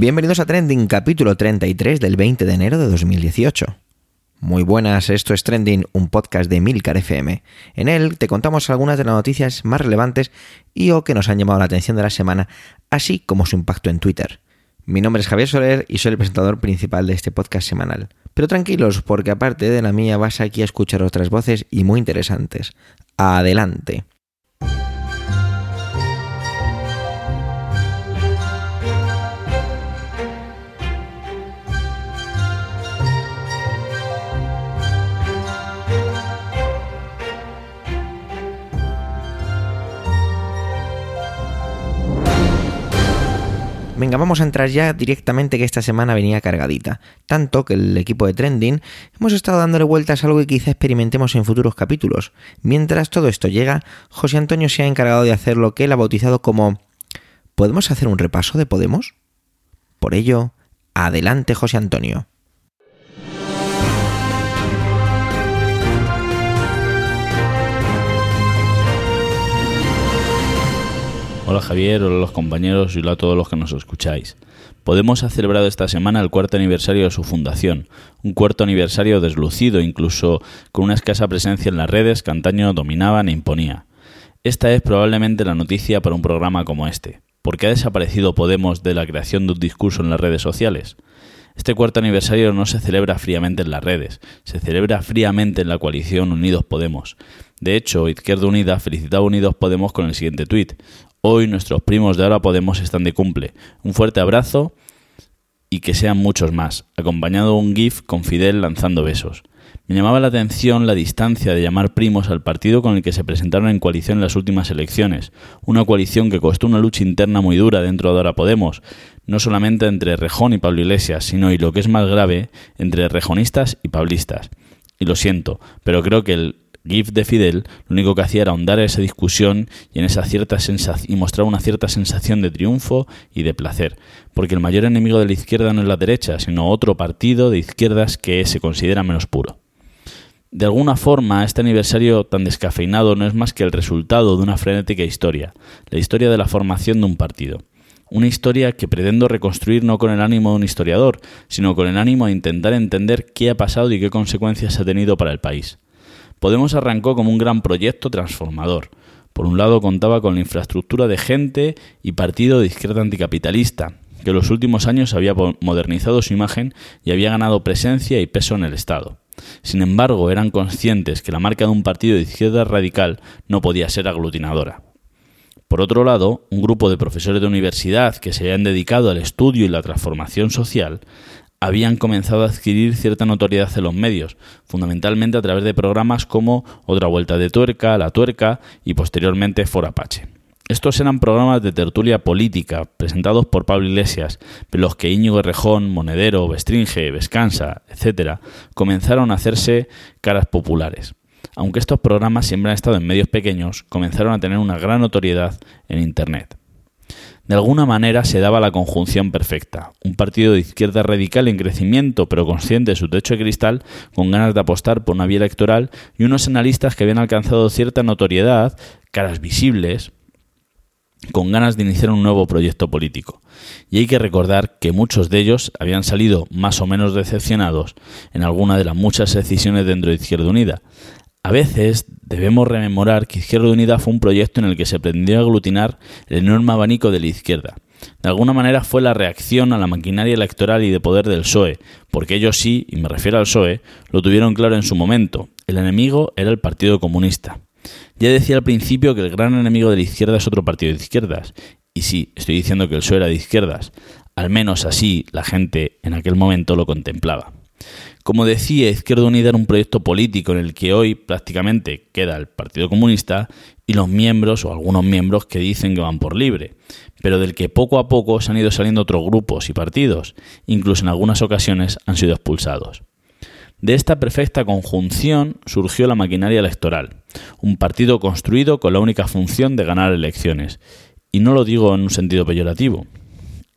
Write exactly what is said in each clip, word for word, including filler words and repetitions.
Bienvenidos a Trending, capítulo treinta y tres del veinte de enero de dos mil dieciocho. Muy buenas, esto es Trending, un podcast de Emilcar F M. En él te contamos algunas de las noticias más relevantes y o que nos han llamado la atención de la semana, así como su impacto en Twitter. Mi nombre es Javier Soler y soy el presentador principal de este podcast semanal. Pero tranquilos, porque aparte de la mía vas aquí a escuchar otras voces y muy interesantes. ¡Adelante! Venga, vamos a entrar ya directamente, que esta semana venía cargadita. Tanto que el equipo de Trending hemos estado dándole vueltas a algo que quizá experimentemos en futuros capítulos. Mientras todo esto llega, José Antonio se ha encargado de hacer lo que él ha bautizado como ¿podemos hacer un repaso de Podemos? Por ello, adelante José Antonio. Hola Javier, hola a los compañeros y hola a todos los que nos escucháis. Podemos ha celebrado esta semana el cuarto aniversario de su fundación, un cuarto aniversario deslucido, incluso con una escasa presencia en las redes que antaño dominaban e imponía. Esta es probablemente la noticia para un programa como este. ¿Por qué ha desaparecido Podemos de la creación de un discurso en las redes sociales? Este cuarto aniversario no se celebra fríamente en las redes, se celebra fríamente en la coalición Unidos Podemos. De hecho, Izquierda Unida felicitaba a Unidos Podemos con el siguiente tuit: hoy nuestros primos de Ahora Podemos están de cumple. Un fuerte abrazo y que sean muchos más, acompañado de un gif con Fidel lanzando besos. Me llamaba la atención la distancia de llamar primos al partido con el que se presentaron en coalición en las últimas elecciones. Una coalición que costó una lucha interna muy dura dentro de Ahora Podemos, no solamente entre Rejón y Pablo Iglesias, sino, y lo que es más grave, entre rejonistas y pablistas. Y lo siento, pero creo que el gif de Fidel lo único que hacía era ahondar en esa discusión y, en esa cierta sensac- y mostrar una cierta sensación de triunfo y de placer, porque el mayor enemigo de la izquierda no es la derecha, sino otro partido de izquierdas que se considera menos puro. De alguna forma, este aniversario tan descafeinado no es más que el resultado de una frenética historia, la historia de la formación de un partido. Una historia que pretendo reconstruir no con el ánimo de un historiador, sino con el ánimo de intentar entender qué ha pasado y qué consecuencias ha tenido para el país. Podemos arrancó como un gran proyecto transformador. Por un lado, contaba con la infraestructura de gente y partido de Izquierda Anticapitalista, que en los últimos años había modernizado su imagen y había ganado presencia y peso en el Estado. Sin embargo, eran conscientes que la marca de un partido de izquierda radical no podía ser aglutinadora. Por otro lado, un grupo de profesores de universidad que se habían dedicado al estudio y la transformación social habían comenzado a adquirir cierta notoriedad en los medios, fundamentalmente a través de programas como Otra Vuelta de Tuerca, La Tuerca y posteriormente For Apache. Estos eran programas de tertulia política presentados por Pablo Iglesias, pero los que Íñigo Errejón, Monedero, Vestringe, Bescansa, etcétera, comenzaron a hacerse caras populares. Aunque estos programas siempre han estado en medios pequeños, comenzaron a tener una gran notoriedad en Internet. De alguna manera se daba la conjunción perfecta, un partido de izquierda radical en crecimiento pero consciente de su techo de cristal, con ganas de apostar por una vía electoral y unos analistas que habían alcanzado cierta notoriedad, caras visibles, con ganas de iniciar un nuevo proyecto político. Y hay que recordar que muchos de ellos habían salido más o menos decepcionados en alguna de las muchas decisiones dentro de Izquierda Unida. A veces debemos rememorar que Izquierda Unida fue un proyecto en el que se pretendió aglutinar el enorme abanico de la izquierda. De alguna manera fue la reacción a la maquinaria electoral y de poder del P S O E, porque ellos sí, y me refiero al P S O E, lo tuvieron claro en su momento: el enemigo era el Partido Comunista. Ya decía al principio que el gran enemigo de la izquierda es otro partido de izquierdas. Y sí, estoy diciendo que el P S O E era de izquierdas. Al menos así la gente en aquel momento lo contemplaba. Como decía, Izquierda Unida era un proyecto político en el que hoy prácticamente queda el Partido Comunista y los miembros o algunos miembros que dicen que van por libre, pero del que poco a poco se han ido saliendo otros grupos y partidos, incluso en algunas ocasiones han sido expulsados. De esta perfecta conjunción surgió la maquinaria electoral, un partido construido con la única función de ganar elecciones, y no lo digo en un sentido peyorativo.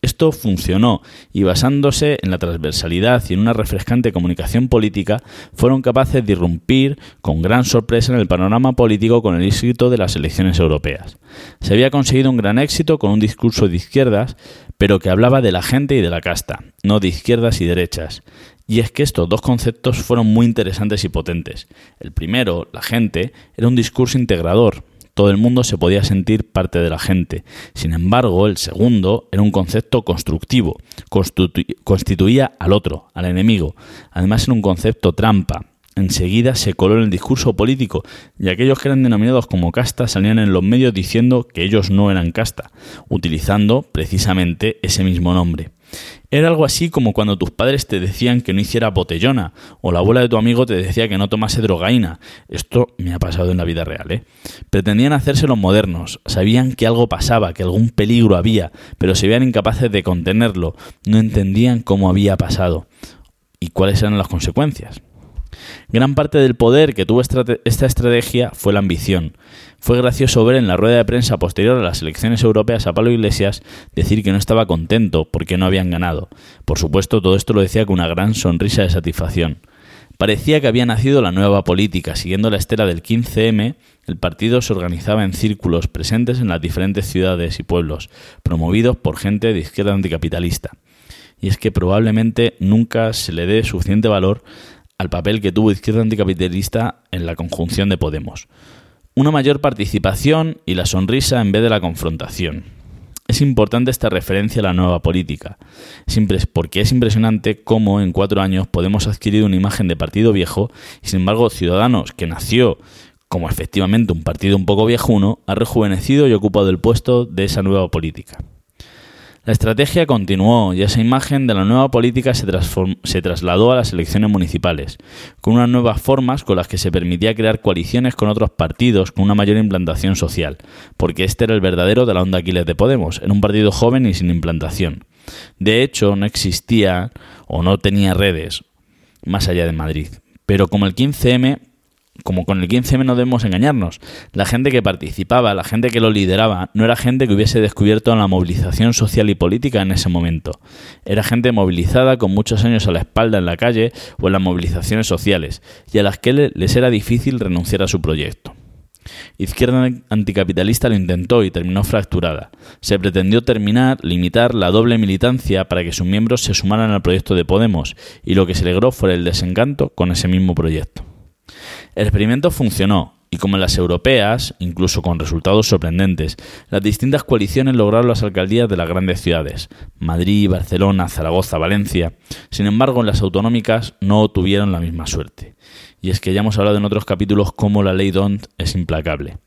Esto funcionó y, basándose en la transversalidad y en una refrescante comunicación política, fueron capaces de irrumpir con gran sorpresa en el panorama político con el éxito de las elecciones europeas. Se había conseguido un gran éxito con un discurso de izquierdas, pero que hablaba de la gente y de la casta, no de izquierdas y derechas. Y es que estos dos conceptos fueron muy interesantes y potentes. El primero, la gente, era un discurso integrador. Todo el mundo se podía sentir parte de la gente. Sin embargo, el segundo era un concepto constructivo. Constitu- constituía al otro, al enemigo. Además, era un concepto trampa. Enseguida se coló en el discurso político y aquellos que eran denominados como casta salían en los medios diciendo que ellos no eran casta, utilizando precisamente ese mismo nombre. Era algo así como cuando tus padres te decían que no hicieras botellona o la abuela de tu amigo te decía que no tomase drogaína. Esto me ha pasado en la vida real, ¿eh? Pretendían hacerse los modernos, sabían que algo pasaba, que algún peligro había, pero se veían incapaces de contenerlo, no entendían cómo había pasado y cuáles eran las consecuencias. Gran parte del poder que tuvo esta estrategia fue la ambición. Fue gracioso ver en la rueda de prensa posterior a las elecciones europeas a Pablo Iglesias decir que no estaba contento porque no habían ganado. Por supuesto, todo esto lo decía con una gran sonrisa de satisfacción. Parecía que había nacido la nueva política. Siguiendo la estela del quince eme, el partido se organizaba en círculos presentes en las diferentes ciudades y pueblos, promovidos por gente de izquierda anticapitalista. Y es que probablemente nunca se le dé suficiente valor al papel que tuvo Izquierda Anticapitalista en la conjunción de Podemos. Una mayor participación y la sonrisa en vez de la confrontación. Es importante esta referencia a la nueva política, porque es impresionante cómo en cuatro años Podemos ha adquirido una imagen de partido viejo y, sin embargo, Ciudadanos, que nació como efectivamente un partido un poco viejuno, ha rejuvenecido y ocupado el puesto de esa nueva política. La estrategia continuó y esa imagen de la nueva política se, transform- se trasladó a las elecciones municipales, con unas nuevas formas con las que se permitía crear coaliciones con otros partidos con una mayor implantación social, porque este era el verdadero de la onda Aquiles de Podemos, era un partido joven y sin implantación. De hecho, no existía o no tenía redes más allá de Madrid, pero como el quince eme... Como con el quince eme no debemos engañarnos, la gente que participaba, la gente que lo lideraba, no era gente que hubiese descubierto la movilización social y política en ese momento. Era gente movilizada con muchos años a la espalda en la calle o en las movilizaciones sociales, y a las que les era difícil renunciar a su proyecto. Izquierda Anticapitalista lo intentó y terminó fracturada. Se pretendió terminar, limitar la doble militancia para que sus miembros se sumaran al proyecto de Podemos, y lo que se logró fue el desencanto con ese mismo proyecto. El experimento funcionó y, como en las europeas, incluso con resultados sorprendentes, las distintas coaliciones lograron las alcaldías de las grandes ciudades: Madrid, Barcelona, Zaragoza, Valencia. Sin embargo, en las autonómicas no tuvieron la misma suerte. Y es que ya hemos hablado en otros capítulos cómo la ley D'Hondt es implacable.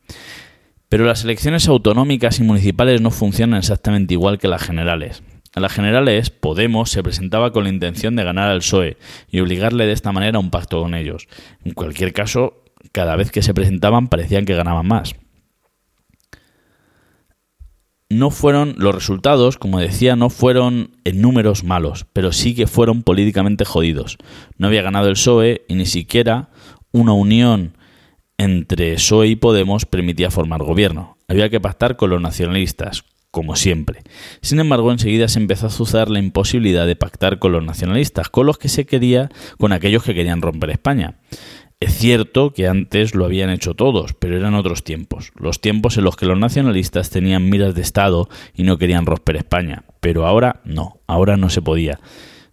Pero las elecciones autonómicas y municipales no funcionan exactamente igual que las generales. A las generales, Podemos se presentaba con la intención de ganar al P S O E y obligarle de esta manera a un pacto con ellos. En cualquier caso, cada vez que se presentaban parecían que ganaban más. No fueron los resultados, como decía, no fueron en números malos, pero sí que fueron políticamente jodidos. No había ganado el P S O E y ni siquiera una unión entre P S O E y Podemos permitía formar gobierno. Había que pactar con los nacionalistas, como siempre. Sin embargo, enseguida se empezó a azuzar la imposibilidad de pactar con los nacionalistas, con los que se quería, con aquellos que querían romper España. Es cierto que antes lo habían hecho todos, pero eran otros tiempos, los tiempos en los que los nacionalistas tenían miras de Estado y no querían romper España, pero ahora no, ahora no se podía.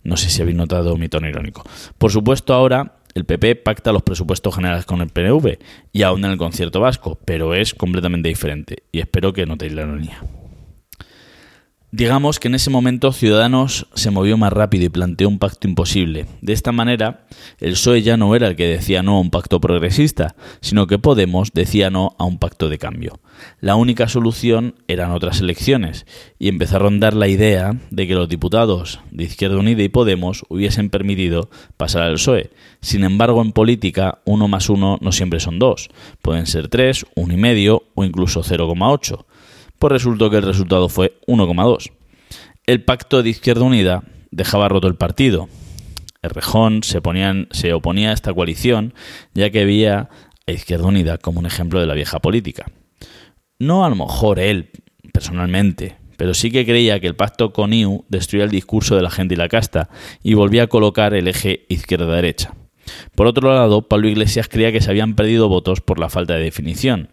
No sé si habéis notado mi tono irónico. Por supuesto, ahora el P P pacta los presupuestos generales con el P N V y aún en el concierto vasco, pero es completamente diferente y espero que notéis la ironía. Digamos que en ese momento Ciudadanos se movió más rápido y planteó un pacto imposible. De esta manera, el P S O E ya no era el que decía no a un pacto progresista, sino que Podemos decía no a un pacto de cambio. La única solución eran otras elecciones, y empezó a rondar la idea de que los diputados de Izquierda Unida y Podemos hubiesen permitido pasar al P S O E. Sin embargo, en política, uno más uno no siempre son dos. Pueden ser tres, uno y medio o incluso cero coma ocho. Pues resultó que el resultado fue uno coma dos. El pacto de Izquierda Unida dejaba roto el partido. Rejón se, ponían, se oponía a esta coalición, ya que veía a Izquierda Unida como un ejemplo de la vieja política. No a lo mejor él, personalmente, pero sí que creía que el pacto con I U destruía el discurso de la gente y la casta y volvía a colocar el eje izquierda-derecha. Por otro lado, Pablo Iglesias creía que se habían perdido votos por la falta de definición.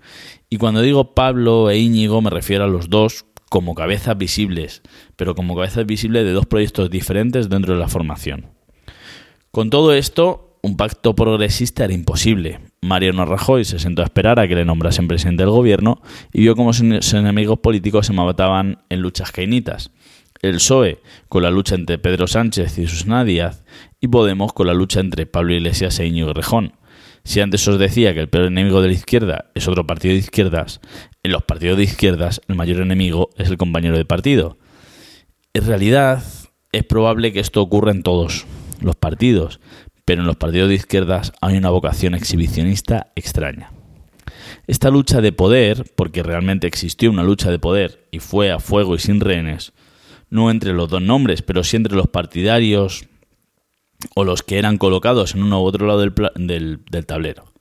Y cuando digo Pablo e Íñigo me refiero a los dos como cabezas visibles, pero como cabezas visibles de dos proyectos diferentes dentro de la formación. Con todo esto, un pacto progresista era imposible. Mariano Rajoy se sentó a esperar a que le nombrasen presidente del gobierno y vio cómo sus enemigos políticos se mataban en luchas cainitas. El P S O E con la lucha entre Pedro Sánchez y Susana Díaz y Podemos con la lucha entre Pablo Iglesias e Íñigo Errejón. Si antes os decía que el peor enemigo de la izquierda es otro partido de izquierdas, en los partidos de izquierdas el mayor enemigo es el compañero de partido. En realidad es probable que esto ocurra en todos los partidos, pero en los partidos de izquierdas hay una vocación exhibicionista extraña. Esta lucha de poder, porque realmente existió una lucha de poder y fue a fuego y sin rehenes, no entre los dos nombres, pero sí entre los partidarios o los que eran colocados en uno u otro lado del, pla- del, del tablero.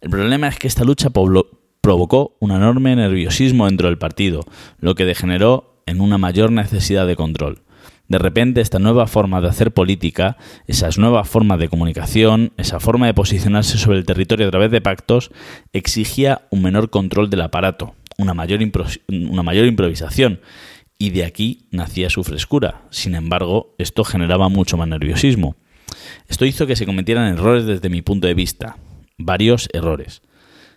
El problema es que esta lucha poblo- provocó un enorme nerviosismo dentro del partido, lo que degeneró en una mayor necesidad de control. De repente, esta nueva forma de hacer política, esas nuevas formas de comunicación, esa forma de posicionarse sobre el territorio a través de pactos, exigía un menor control del aparato, una mayor, impro- una mayor improvisación, y de aquí nacía su frescura. Sin embargo, esto generaba mucho más nerviosismo. Esto hizo que se cometieran errores desde mi punto de vista, varios errores.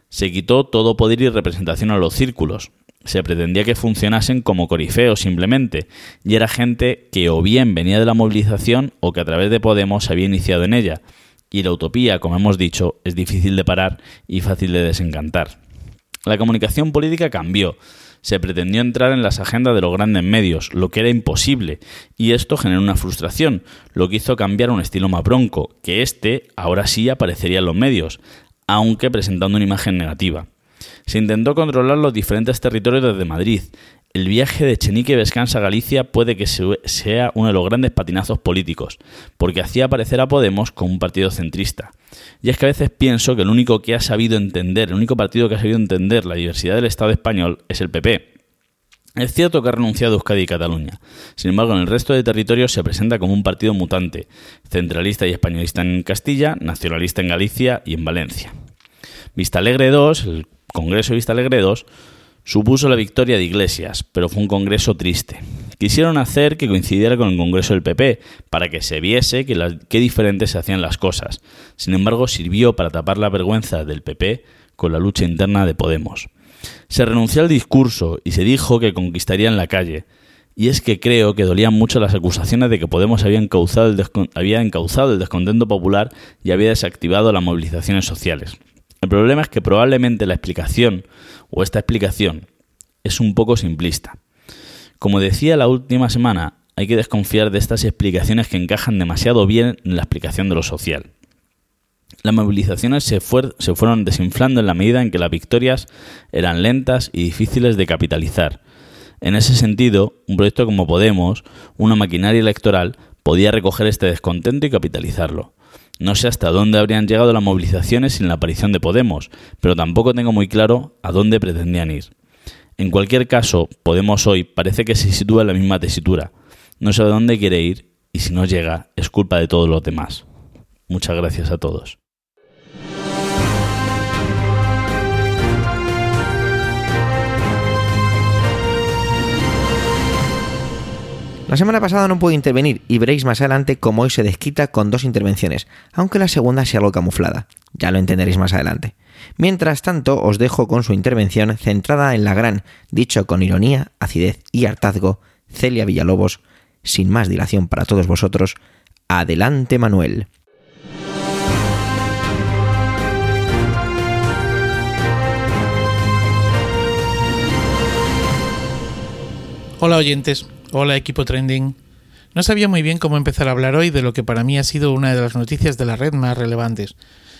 Se quitó todo poder y representación a los círculos. Se pretendía que funcionasen como corifeos simplemente, y era gente que o bien venía de la movilización o que a través de Podemos se había iniciado en ella, y la utopía, como hemos dicho, es difícil de parar y fácil de desencantar. La comunicación política cambió. Se pretendió entrar en las agendas de los grandes medios, lo que era imposible, y esto generó una frustración, lo que hizo cambiar a un estilo más bronco, que este ahora sí aparecería en los medios, aunque presentando una imagen negativa. Se intentó controlar los diferentes territorios desde Madrid. El viaje de Chenique y Bescansa a Galicia puede que sea uno de los grandes patinazos políticos, porque hacía aparecer a Podemos como un partido centrista. Y es que a veces pienso que el único que ha sabido entender, el único partido que ha sabido entender la diversidad del Estado español es el P P. Es cierto que ha renunciado a Euskadi y Cataluña. Sin embargo, en el resto de territorios se presenta como un partido mutante, centralista y españolista en Castilla, nacionalista en Galicia y en Valencia. Vista Alegre dos, el Congreso de Vista Alegre dos, supuso la victoria de Iglesias, pero fue un congreso triste. Quisieron hacer que coincidiera con el congreso del P P, para que se viese que, las, que diferentes se hacían las cosas. Sin embargo, sirvió para tapar la vergüenza del P P con la lucha interna de Podemos. Se renunció al discurso y se dijo que conquistarían la calle. Y es que creo que dolían mucho las acusaciones de que Podemos había encauzado el, descon- había encauzado el descontento popular y había desactivado las movilizaciones sociales. El problema es que probablemente la explicación, o esta explicación, es un poco simplista. Como decía la última semana, hay que desconfiar de estas explicaciones que encajan demasiado bien en la explicación de lo social. Las movilizaciones se, fuer- se fueron desinflando en la medida en que las victorias eran lentas y difíciles de capitalizar. En ese sentido, un proyecto como Podemos, una maquinaria electoral, podía recoger este descontento y capitalizarlo. No sé hasta dónde habrían llegado las movilizaciones sin la aparición de Podemos, pero tampoco tengo muy claro a dónde pretendían ir. En cualquier caso, Podemos hoy parece que se sitúa en la misma tesitura. No sé a dónde quiere ir y si no llega es culpa de todos los demás. Muchas gracias a todos. La semana pasada no pude intervenir y veréis más adelante cómo hoy se desquita con dos intervenciones, aunque la segunda sea algo camuflada. Ya lo entenderéis más adelante. Mientras tanto, os dejo con su intervención centrada en la gran, dicho con ironía, acidez y hartazgo, Celia Villalobos. Sin más dilación para todos vosotros, adelante Manuel. Hola oyentes. Hola equipo Trending. No sabía muy bien cómo empezar a hablar hoy de lo que para mí ha sido una de las noticias de la red más relevantes.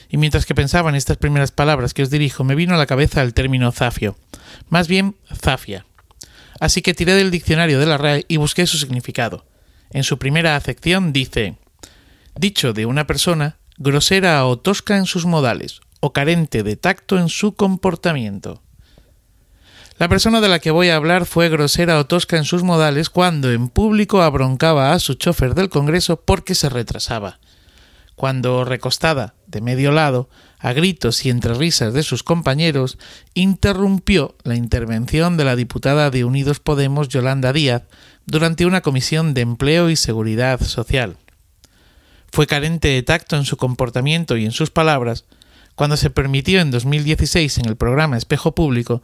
Y mientras que pensaba en estas primeras palabras que os dirijo, me vino a la cabeza el término zafio. Más bien, zafia. Así que tiré del diccionario de la R A E y busqué su significado. En su primera acepción dice: dicho de una persona, grosera o tosca en sus modales, o carente de tacto en su comportamiento. La persona de la que voy a hablar fue grosera o tosca en sus modales cuando en público abroncaba a su chofer del Congreso porque se retrasaba. Cuando, recostada, de medio lado, a gritos y entre risas de sus compañeros, interrumpió la intervención de la diputada de Unidos Podemos, Yolanda Díaz, durante una comisión de empleo y seguridad social. Fue carente de tacto en su comportamiento y en sus palabras cuando se permitió en dos mil dieciséis en el programa Espejo Público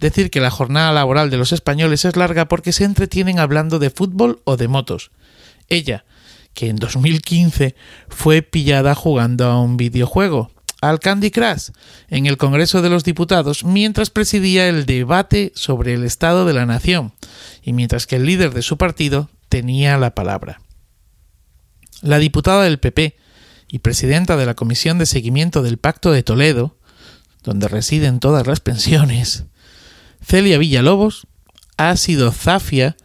decir que la jornada laboral de los españoles es larga porque se entretienen hablando de fútbol o de motos. Ella, que en dos mil quince fue pillada jugando a un videojuego, al Candy Crush, en el Congreso de los Diputados, mientras presidía el debate sobre el Estado de la Nación, y mientras que el líder de su partido tenía la palabra. La diputada del P P y presidenta de la Comisión de Seguimiento del Pacto de Toledo, donde residen todas las pensiones, Celia Villalobos, ha sido zafia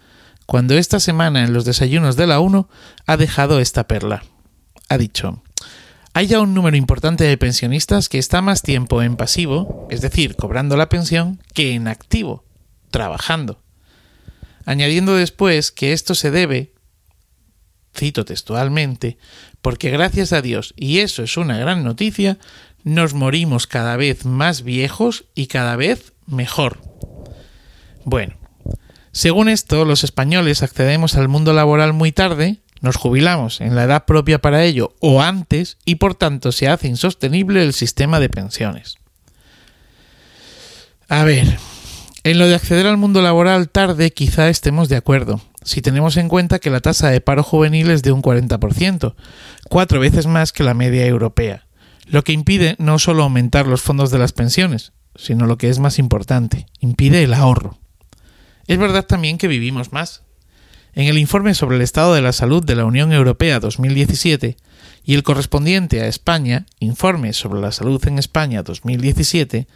cuando esta semana en los desayunos de la uno ha dejado esta perla. Ha dicho: hay ya un número importante de pensionistas que está más tiempo en pasivo, es decir, cobrando la pensión, que en activo, trabajando. Añadiendo después que esto se debe, cito textualmente, porque gracias a Dios, y eso es una gran noticia, nos morimos cada vez más viejos y cada vez mejor. Bueno, según esto, los españoles accedemos al mundo laboral muy tarde, nos jubilamos en la edad propia para ello o antes y por tanto se hace insostenible el sistema de pensiones. A ver, en lo de acceder al mundo laboral tarde quizá estemos de acuerdo, si tenemos en cuenta que la tasa de paro juvenil es de un cuarenta por ciento, cuatro veces más que la media europea, lo que impide no solo aumentar los fondos de las pensiones, sino lo que es más importante, impide el ahorro. Es verdad también que vivimos más. En el informe sobre el estado de la salud de la Unión Europea dos mil diecisiete y el correspondiente a España, Informe sobre la salud en España dos mil diecisiete,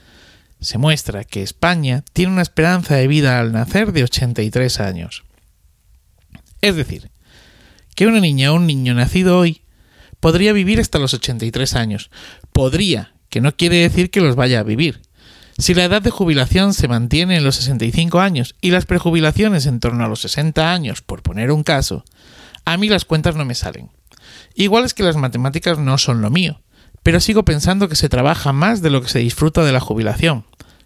se muestra que España tiene una esperanza de vida al nacer de ochenta y tres años. Es decir, que una niña o un niño nacido hoy podría vivir hasta los ochenta y tres años. Podría, que no quiere decir que los vaya a vivir. Si la edad de jubilación se mantiene en los sesenta y cinco años y las prejubilaciones en torno a los sesenta años, por poner un caso, a mí las cuentas no me salen. Igual es que las matemáticas no son lo mío, pero sigo pensando que se trabaja más de lo que se disfruta de la jubilación,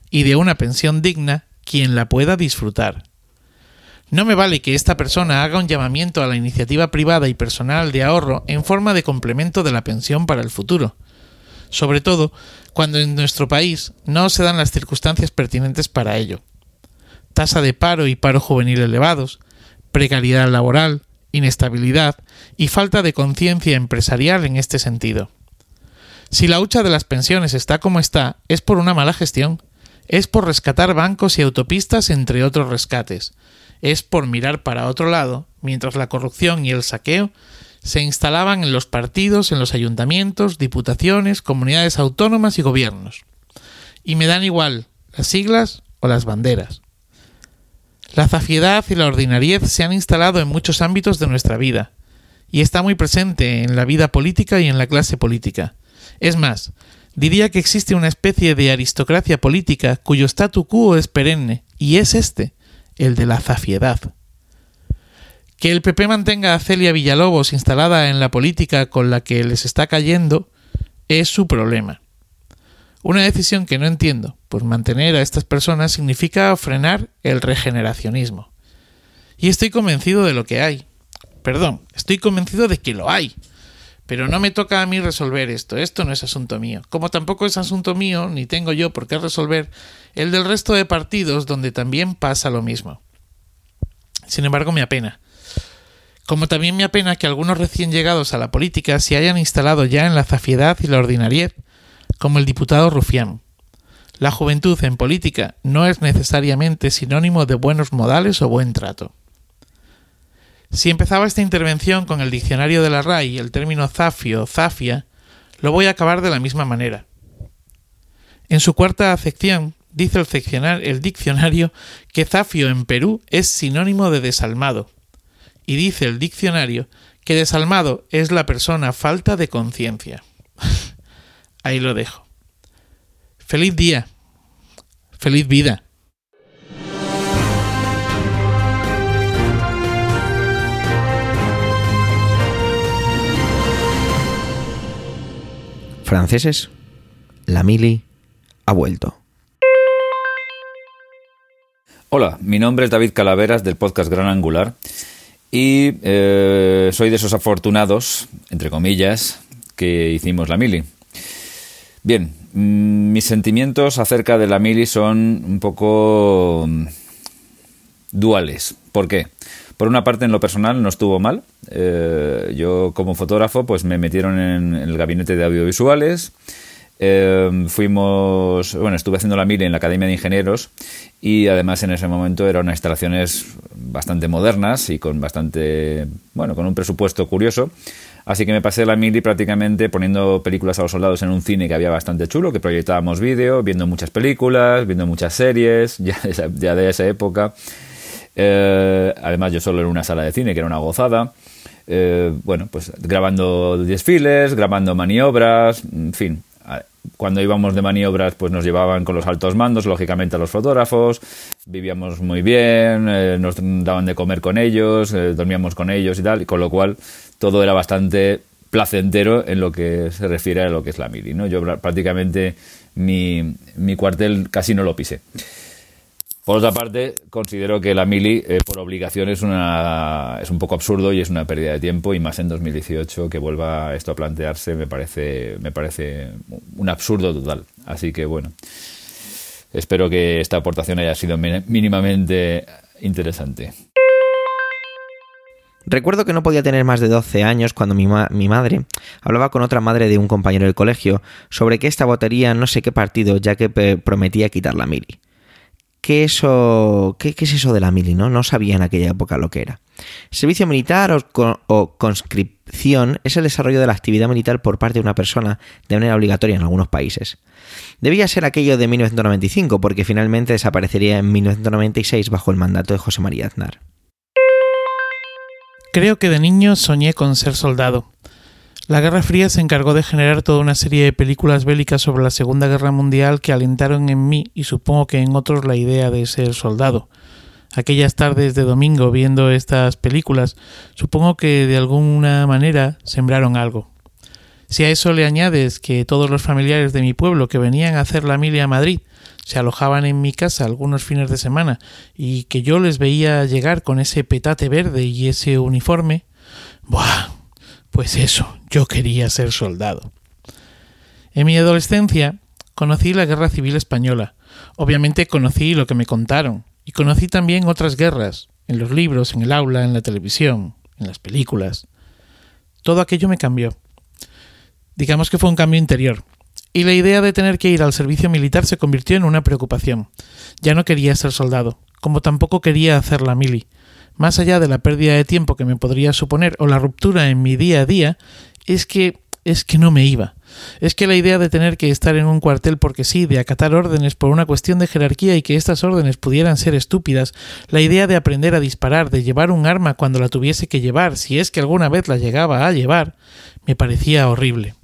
y de una pensión digna quien la pueda disfrutar. No me vale que esta persona haga un llamamiento a la iniciativa privada y personal de ahorro en forma de complemento de la pensión para el futuro. Sobre todo cuando en nuestro país no se dan las circunstancias pertinentes para ello. Tasa de paro y paro juvenil elevados, precariedad laboral, inestabilidad y falta de conciencia empresarial en este sentido. Si la hucha de las pensiones está como está, es por una mala gestión, es por rescatar bancos y autopistas entre otros rescates, es por mirar para otro lado mientras la corrupción y el saqueo se instalaban en los partidos, en los ayuntamientos, diputaciones, comunidades autónomas y gobiernos. Y me dan igual las siglas o las banderas. La zafiedad y la ordinariez se han instalado en muchos ámbitos de nuestra vida y está muy presente en la vida política y en la clase política. Es más, diría que existe una especie de aristocracia política cuyo statu quo es perenne y es este, el de la zafiedad. Que el P P mantenga a Celia Villalobos instalada en la política con la que les está cayendo es su problema. Una decisión que no entiendo, pues mantener a estas personas significa frenar el regeneracionismo. Y estoy convencido de lo que hay. Perdón, estoy convencido de que lo hay. Pero no me toca a mí resolver esto. Esto no es asunto mío. Como tampoco es asunto mío, ni tengo yo por qué resolver el del resto de partidos donde también pasa lo mismo. Sin embargo, me apena. Como también me apena que algunos recién llegados a la política se hayan instalado ya en la zafiedad y la ordinariez, como el diputado Rufián. La juventud en política no es necesariamente sinónimo de buenos modales o buen trato. Si empezaba esta intervención con el diccionario de la R A E y el término zafio o zafia, lo voy a acabar de la misma manera. En su cuarta acepción, dice el diccionario que zafio en Perú es sinónimo de desalmado. Y dice el diccionario que desalmado es la persona falta de conciencia. Ahí lo dejo. Feliz día. Feliz vida. Franceses, la mili ha vuelto. Hola, mi nombre es David Calaveras del podcast Gran Angular y eh, soy de esos afortunados, entre comillas, que hicimos la mili. Bien, mis sentimientos acerca de la mili son un poco duales. ¿Por qué? Por una parte, en lo personal no estuvo mal. Eh, yo como fotógrafo pues me metieron en el gabinete de audiovisuales. Eh, fuimos, bueno, estuve haciendo la mili en la Academia de Ingenieros y además en ese momento eran unas instalaciones bastante modernas y con bastante, bueno, con un presupuesto curioso. Así que me pasé la mili prácticamente poniendo películas a los soldados en un cine que había bastante chulo, que proyectábamos vídeo, viendo muchas películas, viendo muchas series, ya de esa, ya de esa época. Eh, además yo solo en una sala de cine que era una gozada, eh, bueno, pues grabando desfiles, grabando maniobras, en fin. Cuando íbamos de maniobras pues nos llevaban con los altos mandos, lógicamente, a los fotógrafos. Vivíamos muy bien, eh, nos daban de comer con ellos, eh, dormíamos con ellos y tal, y con lo cual todo era bastante placentero en lo que se refiere a lo que es la mili, ¿no? Yo prácticamente mi, mi cuartel casi no lo pisé. Por otra parte, considero que la mili, eh, por obligación, es una es un poco absurdo y es una pérdida de tiempo, y más en dos mil dieciocho que vuelva esto a plantearse me parece me parece un absurdo total. Así que bueno, espero que esta aportación haya sido mínimamente interesante. Recuerdo que no podía tener más de doce años cuando mi, ma- mi madre hablaba con otra madre de un compañero del colegio sobre que esta votaría no sé qué partido, ya que pe- prometía quitar la mili. ¿Qué, eso, qué, ¿Qué es eso de la mili, no? No sabía en aquella época lo que era. Servicio militar o, con, o conscripción es el desarrollo de la actividad militar por parte de una persona de manera obligatoria en algunos países. Debía ser aquello de mil novecientos noventa y cinco, porque finalmente desaparecería en mil novecientos noventa y seis bajo el mandato de José María Aznar. Creo que de niño soñé con ser soldado. La Guerra Fría se encargó de generar toda una serie de películas bélicas sobre la Segunda Guerra Mundial que alentaron en mí y supongo que en otros la idea de ser soldado. Aquellas tardes de domingo viendo estas películas, supongo que de alguna manera sembraron algo. Si a eso le añades que todos los familiares de mi pueblo que venían a hacer la mili a Madrid se alojaban en mi casa algunos fines de semana y que yo les veía llegar con ese petate verde y ese uniforme, ¡buah! Pues eso, yo quería ser soldado. En mi adolescencia conocí la Guerra Civil Española. Obviamente conocí lo que me contaron. Y conocí también otras guerras, en los libros, en el aula, en la televisión, en las películas. Todo aquello me cambió. Digamos que fue un cambio interior. Y la idea de tener que ir al servicio militar se convirtió en una preocupación. Ya no quería ser soldado, como tampoco quería hacer la mili. Más allá de la pérdida de tiempo que me podría suponer o la ruptura en mi día a día, es que es que no me iba. Es que la idea de tener que estar en un cuartel porque sí, de acatar órdenes por una cuestión de jerarquía y que estas órdenes pudieran ser estúpidas, la idea de aprender a disparar, de llevar un arma cuando la tuviese que llevar, si es que alguna vez la llegaba a llevar, me parecía horrible.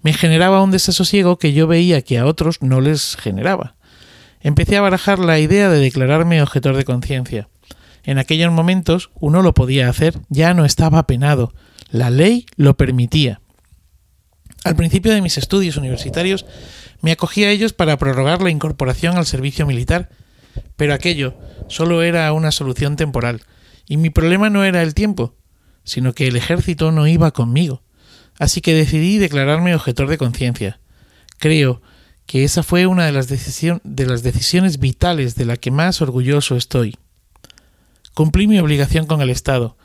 Me generaba un desasosiego que yo veía que a otros no les generaba. Empecé a barajar la idea de declararme objetor de conciencia. En aquellos momentos uno lo podía hacer, ya no estaba penado. La ley lo permitía. Al principio de mis estudios universitarios me acogí a ellos para prorrogar la incorporación al servicio militar, pero aquello solo era una solución temporal, y mi problema no era el tiempo, sino que el ejército no iba conmigo. Así que decidí declararme objetor de conciencia. Creo que esa fue una de las, decisi- de las decisiones vitales de la que más orgulloso estoy. Cumplí mi obligación con el Estado.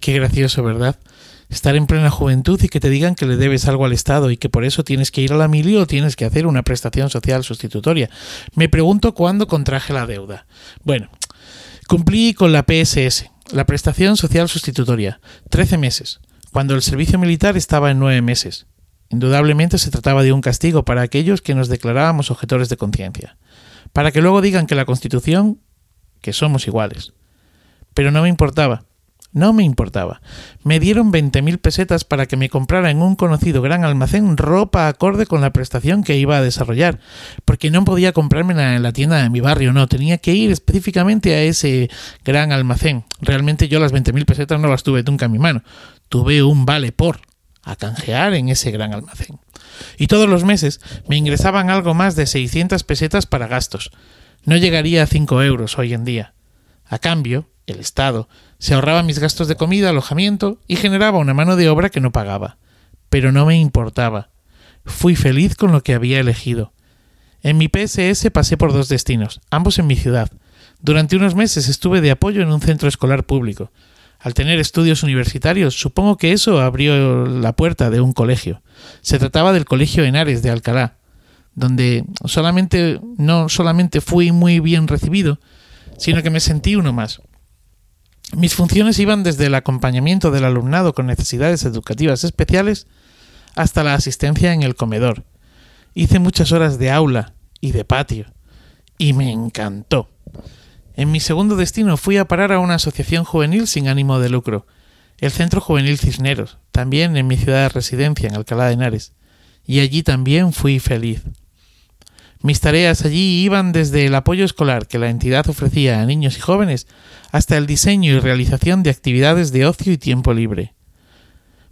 Qué gracioso, ¿verdad? Estar en plena juventud y que te digan que le debes algo al Estado y que por eso tienes que ir a la mili o tienes que hacer una prestación social sustitutoria. Me pregunto cuándo contraje la deuda. Bueno, cumplí con la P S S, la prestación social sustitutoria, trece meses, cuando el servicio militar estaba en nueve meses. Indudablemente se trataba de un castigo para aquellos que nos declarábamos objetores de conciencia, para que luego digan que la Constitución, que somos iguales. Pero no me importaba, no me importaba. Me dieron veinte mil pesetas para que me comprara en un conocido gran almacén ropa acorde con la prestación que iba a desarrollar, porque no podía comprármela en la tienda de mi barrio, no, tenía que ir específicamente a ese gran almacén. Realmente yo las veinte mil pesetas no las tuve nunca en mi mano, tuve un vale por a canjear en ese gran almacén. y todos los meses me ingresaban algo más de seiscientas pesetas para gastos. No llegaría a cinco euros hoy en día. A cambio, el Estado se ahorraba mis gastos de comida, alojamiento y generaba una mano de obra que no pagaba. Pero no me importaba. Fui feliz con lo que había elegido. En mi P S S pasé por dos destinos, ambos en mi ciudad. Durante unos meses estuve de apoyo en un centro escolar público. Al tener estudios universitarios, supongo que eso abrió la puerta de un colegio. Se trataba del Colegio Henares de Alcalá, donde solamente, no solamente fui muy bien recibido, sino que me sentí uno más. Mis funciones iban desde el acompañamiento del alumnado con necesidades educativas especiales hasta la asistencia en el comedor. Hice muchas horas de aula y de patio, y me encantó. En mi segundo destino fui a parar a una asociación juvenil sin ánimo de lucro, el Centro Juvenil Cisneros, también en mi ciudad de residencia, en Alcalá de Henares, y allí también fui feliz. Mis tareas allí iban desde el apoyo escolar que la entidad ofrecía a niños y jóvenes hasta el diseño y realización de actividades de ocio y tiempo libre.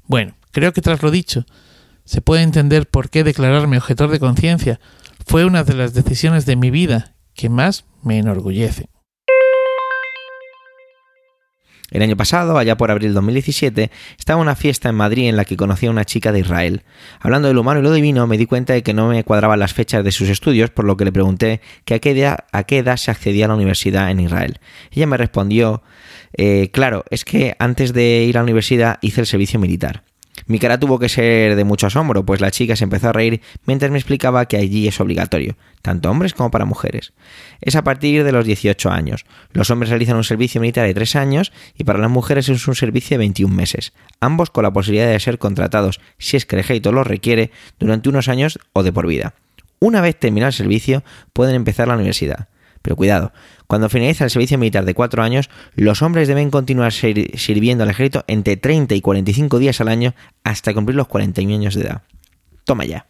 Bueno, creo que tras lo dicho, se puede entender por qué declararme objetor de conciencia fue una de las decisiones de mi vida que más me enorgullece. El año pasado, allá por abril dos mil diecisiete, estaba en una fiesta en Madrid en la que conocí a una chica de Israel. Hablando de lo humano y lo divino, me di cuenta de que no me cuadraban las fechas de sus estudios, por lo que le pregunté que a qué edad, a qué edad se accedía a la universidad en Israel. Ella me respondió, eh, claro, es que antes de ir a la universidad hice el servicio militar. Mi cara tuvo que ser de mucho asombro, pues la chica se empezó a reír mientras me explicaba que allí es obligatorio, tanto hombres como para mujeres. Es a partir de los dieciocho años. Los hombres realizan un servicio militar de tres años y para las mujeres es un servicio de veintiún meses, ambos con la posibilidad de ser contratados, si es que el ejército lo requiere, durante unos años o de por vida. Una vez terminado el servicio, pueden empezar la universidad. Pero cuidado, cuando finaliza el servicio militar de cuatro años, los hombres deben continuar sirviendo al ejército entre treinta y cuarenta y cinco días al año hasta cumplir los cuarenta y uno años de edad. Toma ya.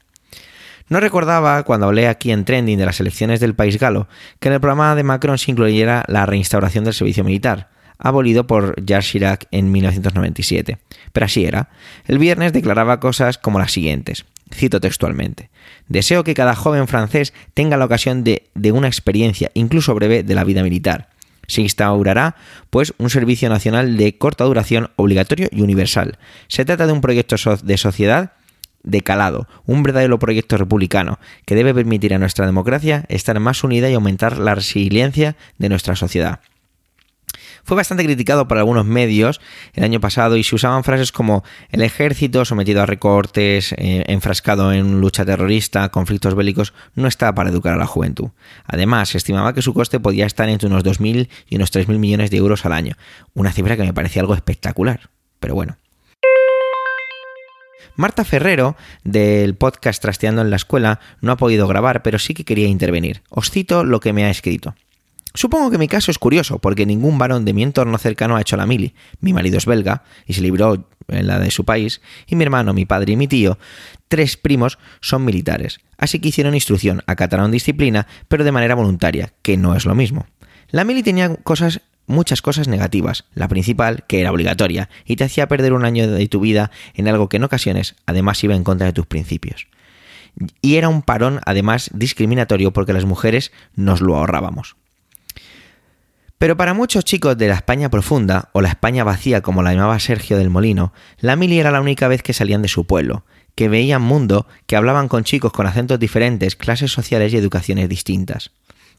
No recordaba, cuando hablé aquí en Trending de las elecciones del país galo, que en el programa de Macron se incluyera la reinstauración del servicio militar, abolido por Jacques Chirac en mil novecientos noventa y siete. Pero así era. El viernes declaraba cosas como las siguientes. Cito textualmente: deseo que cada joven francés tenga la ocasión de, de una experiencia, incluso breve, de la vida militar. Se instaurará, pues, un servicio nacional de corta duración, obligatorio y universal. Se trata de un proyecto de sociedad de calado, un verdadero proyecto republicano, que debe permitir a nuestra democracia estar más unida y aumentar la resiliencia de nuestra sociedad. Fue bastante criticado por algunos medios el año pasado y se usaban frases como el ejército sometido a recortes, eh, enfrascado en lucha terrorista, conflictos bélicos, no está para educar a la juventud. Además, se estimaba que su coste podía estar entre unos dos mil y unos tres mil millones de euros al año, una cifra que me parecía algo espectacular, pero bueno. Marta Ferrero, del podcast Trasteando en la Escuela, no ha podido grabar, pero sí que quería intervenir. Os cito lo que me ha escrito. Supongo que mi caso es curioso, porque ningún varón de mi entorno cercano ha hecho la mili. Mi marido es belga y se libró en la de su país, y mi hermano, mi padre y mi tío, tres primos, son militares. Así que hicieron instrucción, acataron disciplina, pero de manera voluntaria, que no es lo mismo. La mili tenía cosas, muchas cosas negativas. La principal, que era obligatoria, y te hacía perder un año de tu vida en algo que en ocasiones además iba en contra de tus principios. Y era un parón además discriminatorio porque las mujeres nos lo ahorrábamos. Pero para muchos chicos de la España profunda, o la España vacía como la llamaba Sergio del Molino, la mili era la única vez que salían de su pueblo, que veían mundo, que hablaban con chicos con acentos diferentes, clases sociales y educaciones distintas.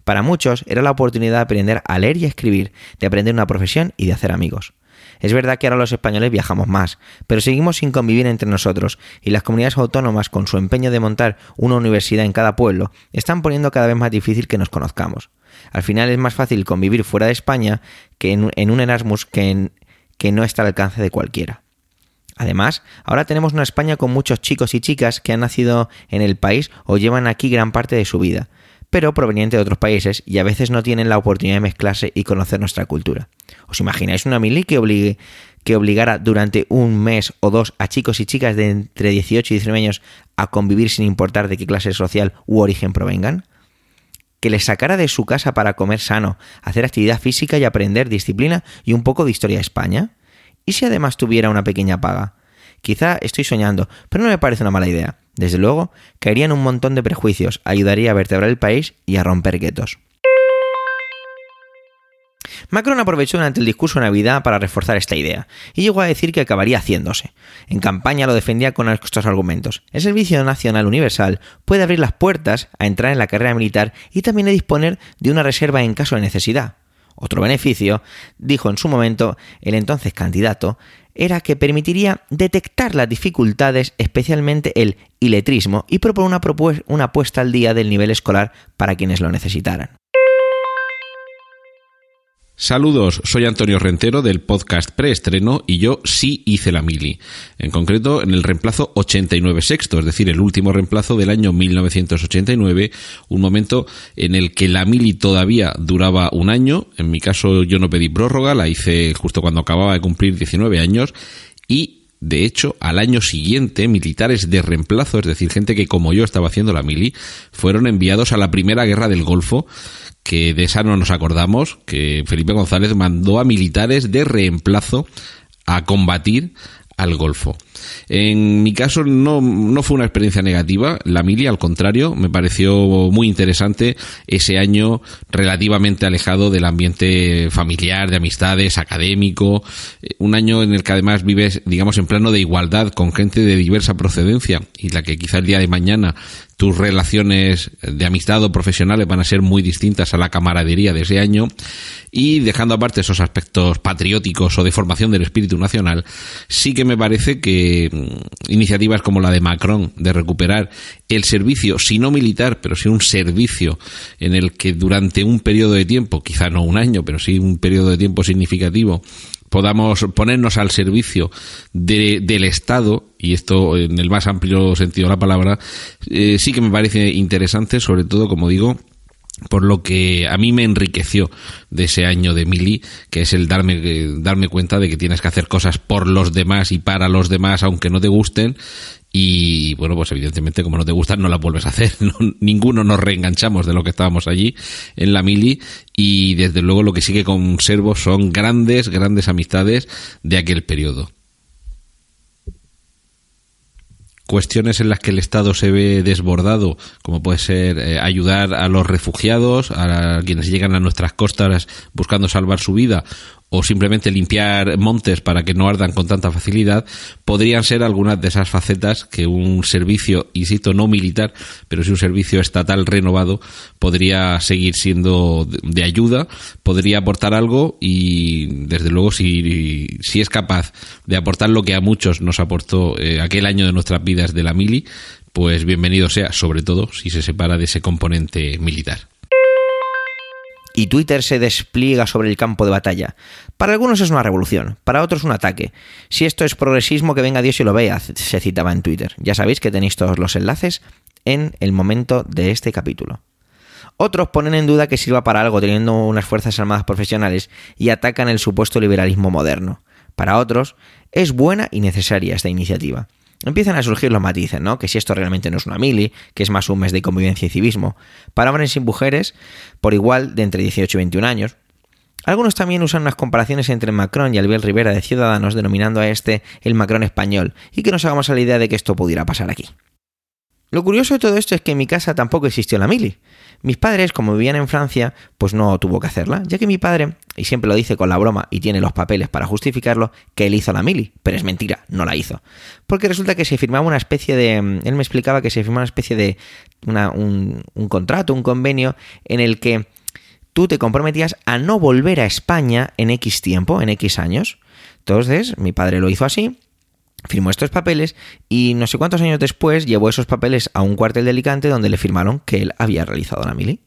Para muchos era la oportunidad de aprender a leer y a escribir, de aprender una profesión y de hacer amigos. Es verdad que ahora los españoles viajamos más, pero seguimos sin convivir entre nosotros y las comunidades autónomas, con su empeño de montar una universidad en cada pueblo, están poniendo cada vez más difícil que nos conozcamos. Al final es más fácil convivir fuera de España que en, en un Erasmus que, en, que no está al alcance de cualquiera. Además, ahora tenemos una España con muchos chicos y chicas que han nacido en el país o llevan aquí gran parte de su vida, pero proveniente de otros países, y a veces no tienen la oportunidad de mezclarse y conocer nuestra cultura. ¿Os imagináis una mili que obligue, que obligara durante un mes o dos a chicos y chicas de entre dieciocho y diecinueve años a convivir sin importar de qué clase social u origen provengan? Que les sacara de su casa para comer sano, hacer actividad física y aprender disciplina y un poco de historia de España. ¿Y si además tuviera una pequeña paga? Quizá estoy soñando, pero no me parece una mala idea. Desde luego, caerían un montón de prejuicios, ayudaría a vertebrar el país y a romper guetos. Macron aprovechó durante el discurso de Navidad para reforzar esta idea, y llegó a decir que acabaría haciéndose. En campaña lo defendía con estos argumentos. El Servicio Nacional Universal puede abrir las puertas a entrar en la carrera militar y también a disponer de una reserva en caso de necesidad. Otro beneficio, dijo en su momento el entonces candidato, era que permitiría detectar las dificultades, especialmente el iletrismo, y proponer una, propu- una puesta al día del nivel escolar para quienes lo necesitaran. Saludos, soy Antonio Rentero del podcast Preestreno y yo sí hice la mili. En concreto, en el reemplazo ochenta y nueve sexto, es decir, el último reemplazo del año mil novecientos ochenta y nueve, un momento en el que la mili todavía duraba un año. En mi caso, yo no pedí prórroga, la hice justo cuando acababa de cumplir diecinueve años y... de hecho, al año siguiente, militares de reemplazo, es decir, gente que como yo estaba haciendo la mili, fueron enviados a la Primera Guerra del Golfo, que de esa no nos acordamos, que Felipe González mandó a militares de reemplazo a combatir al Golfo. En mi caso no, no fue una experiencia negativa, la mili, al contrario, me pareció muy interesante ese año relativamente alejado del ambiente familiar, de amistades, académico, un año en el que además vives, digamos, en plano de igualdad con gente de diversa procedencia y la que quizá el día de mañana tus relaciones de amistad o profesionales van a ser muy distintas a la camaradería de ese año, y dejando aparte esos aspectos patrióticos o de formación del espíritu nacional, sí que me parece que iniciativas como la de Macron de recuperar el servicio, si no militar, pero sí un servicio en el que durante un periodo de tiempo, quizá no un año, pero sí un periodo de tiempo significativo, podamos ponernos al servicio de, del Estado, y esto en el más amplio sentido de la palabra, eh, sí que me parece interesante, sobre todo, como digo, por lo que a mí me enriqueció de ese año de mili, que es el darme, darme cuenta de que tienes que hacer cosas por los demás y para los demás, aunque no te gusten. Y bueno, pues evidentemente como no te gustan no las vuelves a hacer, no, ninguno nos reenganchamos de lo que estábamos allí en la mili, y desde luego lo que sí que conservo son grandes, grandes amistades de aquel periodo. Cuestiones en las que el Estado se ve desbordado, como puede ser eh, ayudar a los refugiados, a quienes llegan a nuestras costas buscando salvar su vida, o simplemente limpiar montes para que no ardan con tanta facilidad, podrían ser algunas de esas facetas que un servicio, insisto, no militar, pero sí un servicio estatal renovado, podría seguir siendo de ayuda, podría aportar algo, y desde luego si, si es capaz de aportar lo que a muchos nos aportó eh, aquel año de nuestras vidas de la mili, pues bienvenido sea, sobre todo si se separa de ese componente militar. Y Twitter se despliega sobre el campo de batalla. Para algunos es una revolución, para otros un ataque. Si esto es progresismo, que venga Dios y lo vea, se citaba en Twitter. Ya sabéis que tenéis todos los enlaces en el momento de este capítulo. Otros ponen en duda que sirva para algo teniendo unas fuerzas armadas profesionales y atacan el supuesto liberalismo moderno. Para otros, es buena y necesaria esta iniciativa. Empiezan a surgir los matices, ¿no? Que si esto realmente no es una mili, que es más un mes de convivencia y civismo, para hombres y mujeres por igual de entre dieciocho y veintiún años. Algunos también usan unas comparaciones entre Macron y Albert Rivera de Ciudadanos, denominando a este el Macron español, y que nos hagamos a la idea de que esto pudiera pasar aquí. Lo curioso de todo esto es que en mi casa tampoco existió la mili. Mis padres, como vivían en Francia, pues no tuvo que hacerla, ya que mi padre, y siempre lo dice con la broma y tiene los papeles para justificarlo, que él hizo la mili, pero es mentira, no la hizo. Porque resulta que se firmaba una especie de... él me explicaba que se firmaba una especie de... Una, un, un contrato, un convenio, en el que tú te comprometías a no volver a España en X tiempo, en X años. Entonces, mi padre lo hizo así. Firmó estos papeles y no sé cuántos años después llevó esos papeles a un cuartel de Alicante donde le firmaron que él había realizado la mili.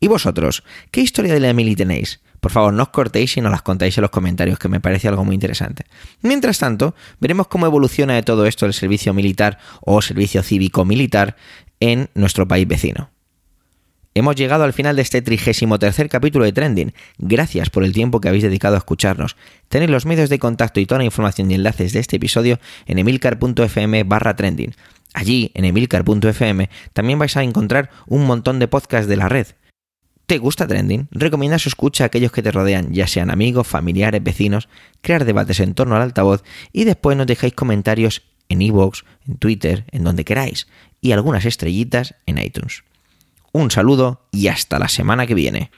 ¿Y vosotros? ¿Qué historia de la mili tenéis? Por favor, no os cortéis y nos las contáis en los comentarios, que me parece algo muy interesante. Mientras tanto, veremos cómo evoluciona de todo esto el servicio militar o servicio cívico-militar en nuestro país vecino. Hemos llegado al final de este trigésimo tercer capítulo de Trending. Gracias por el tiempo que habéis dedicado a escucharnos. Tenéis los medios de contacto y toda la información y enlaces de este episodio en emilcar punto f m barra trending. Allí, en emilcar punto f m, también vais a encontrar un montón de podcasts de la red. ¿Te gusta Trending? Recomienda su escucha a aquellos que te rodean, ya sean amigos, familiares, vecinos, crear debates en torno al altavoz y después nos dejáis comentarios en iVoox, en Twitter, en donde queráis, y algunas estrellitas en iTunes. Un saludo y hasta la semana que viene.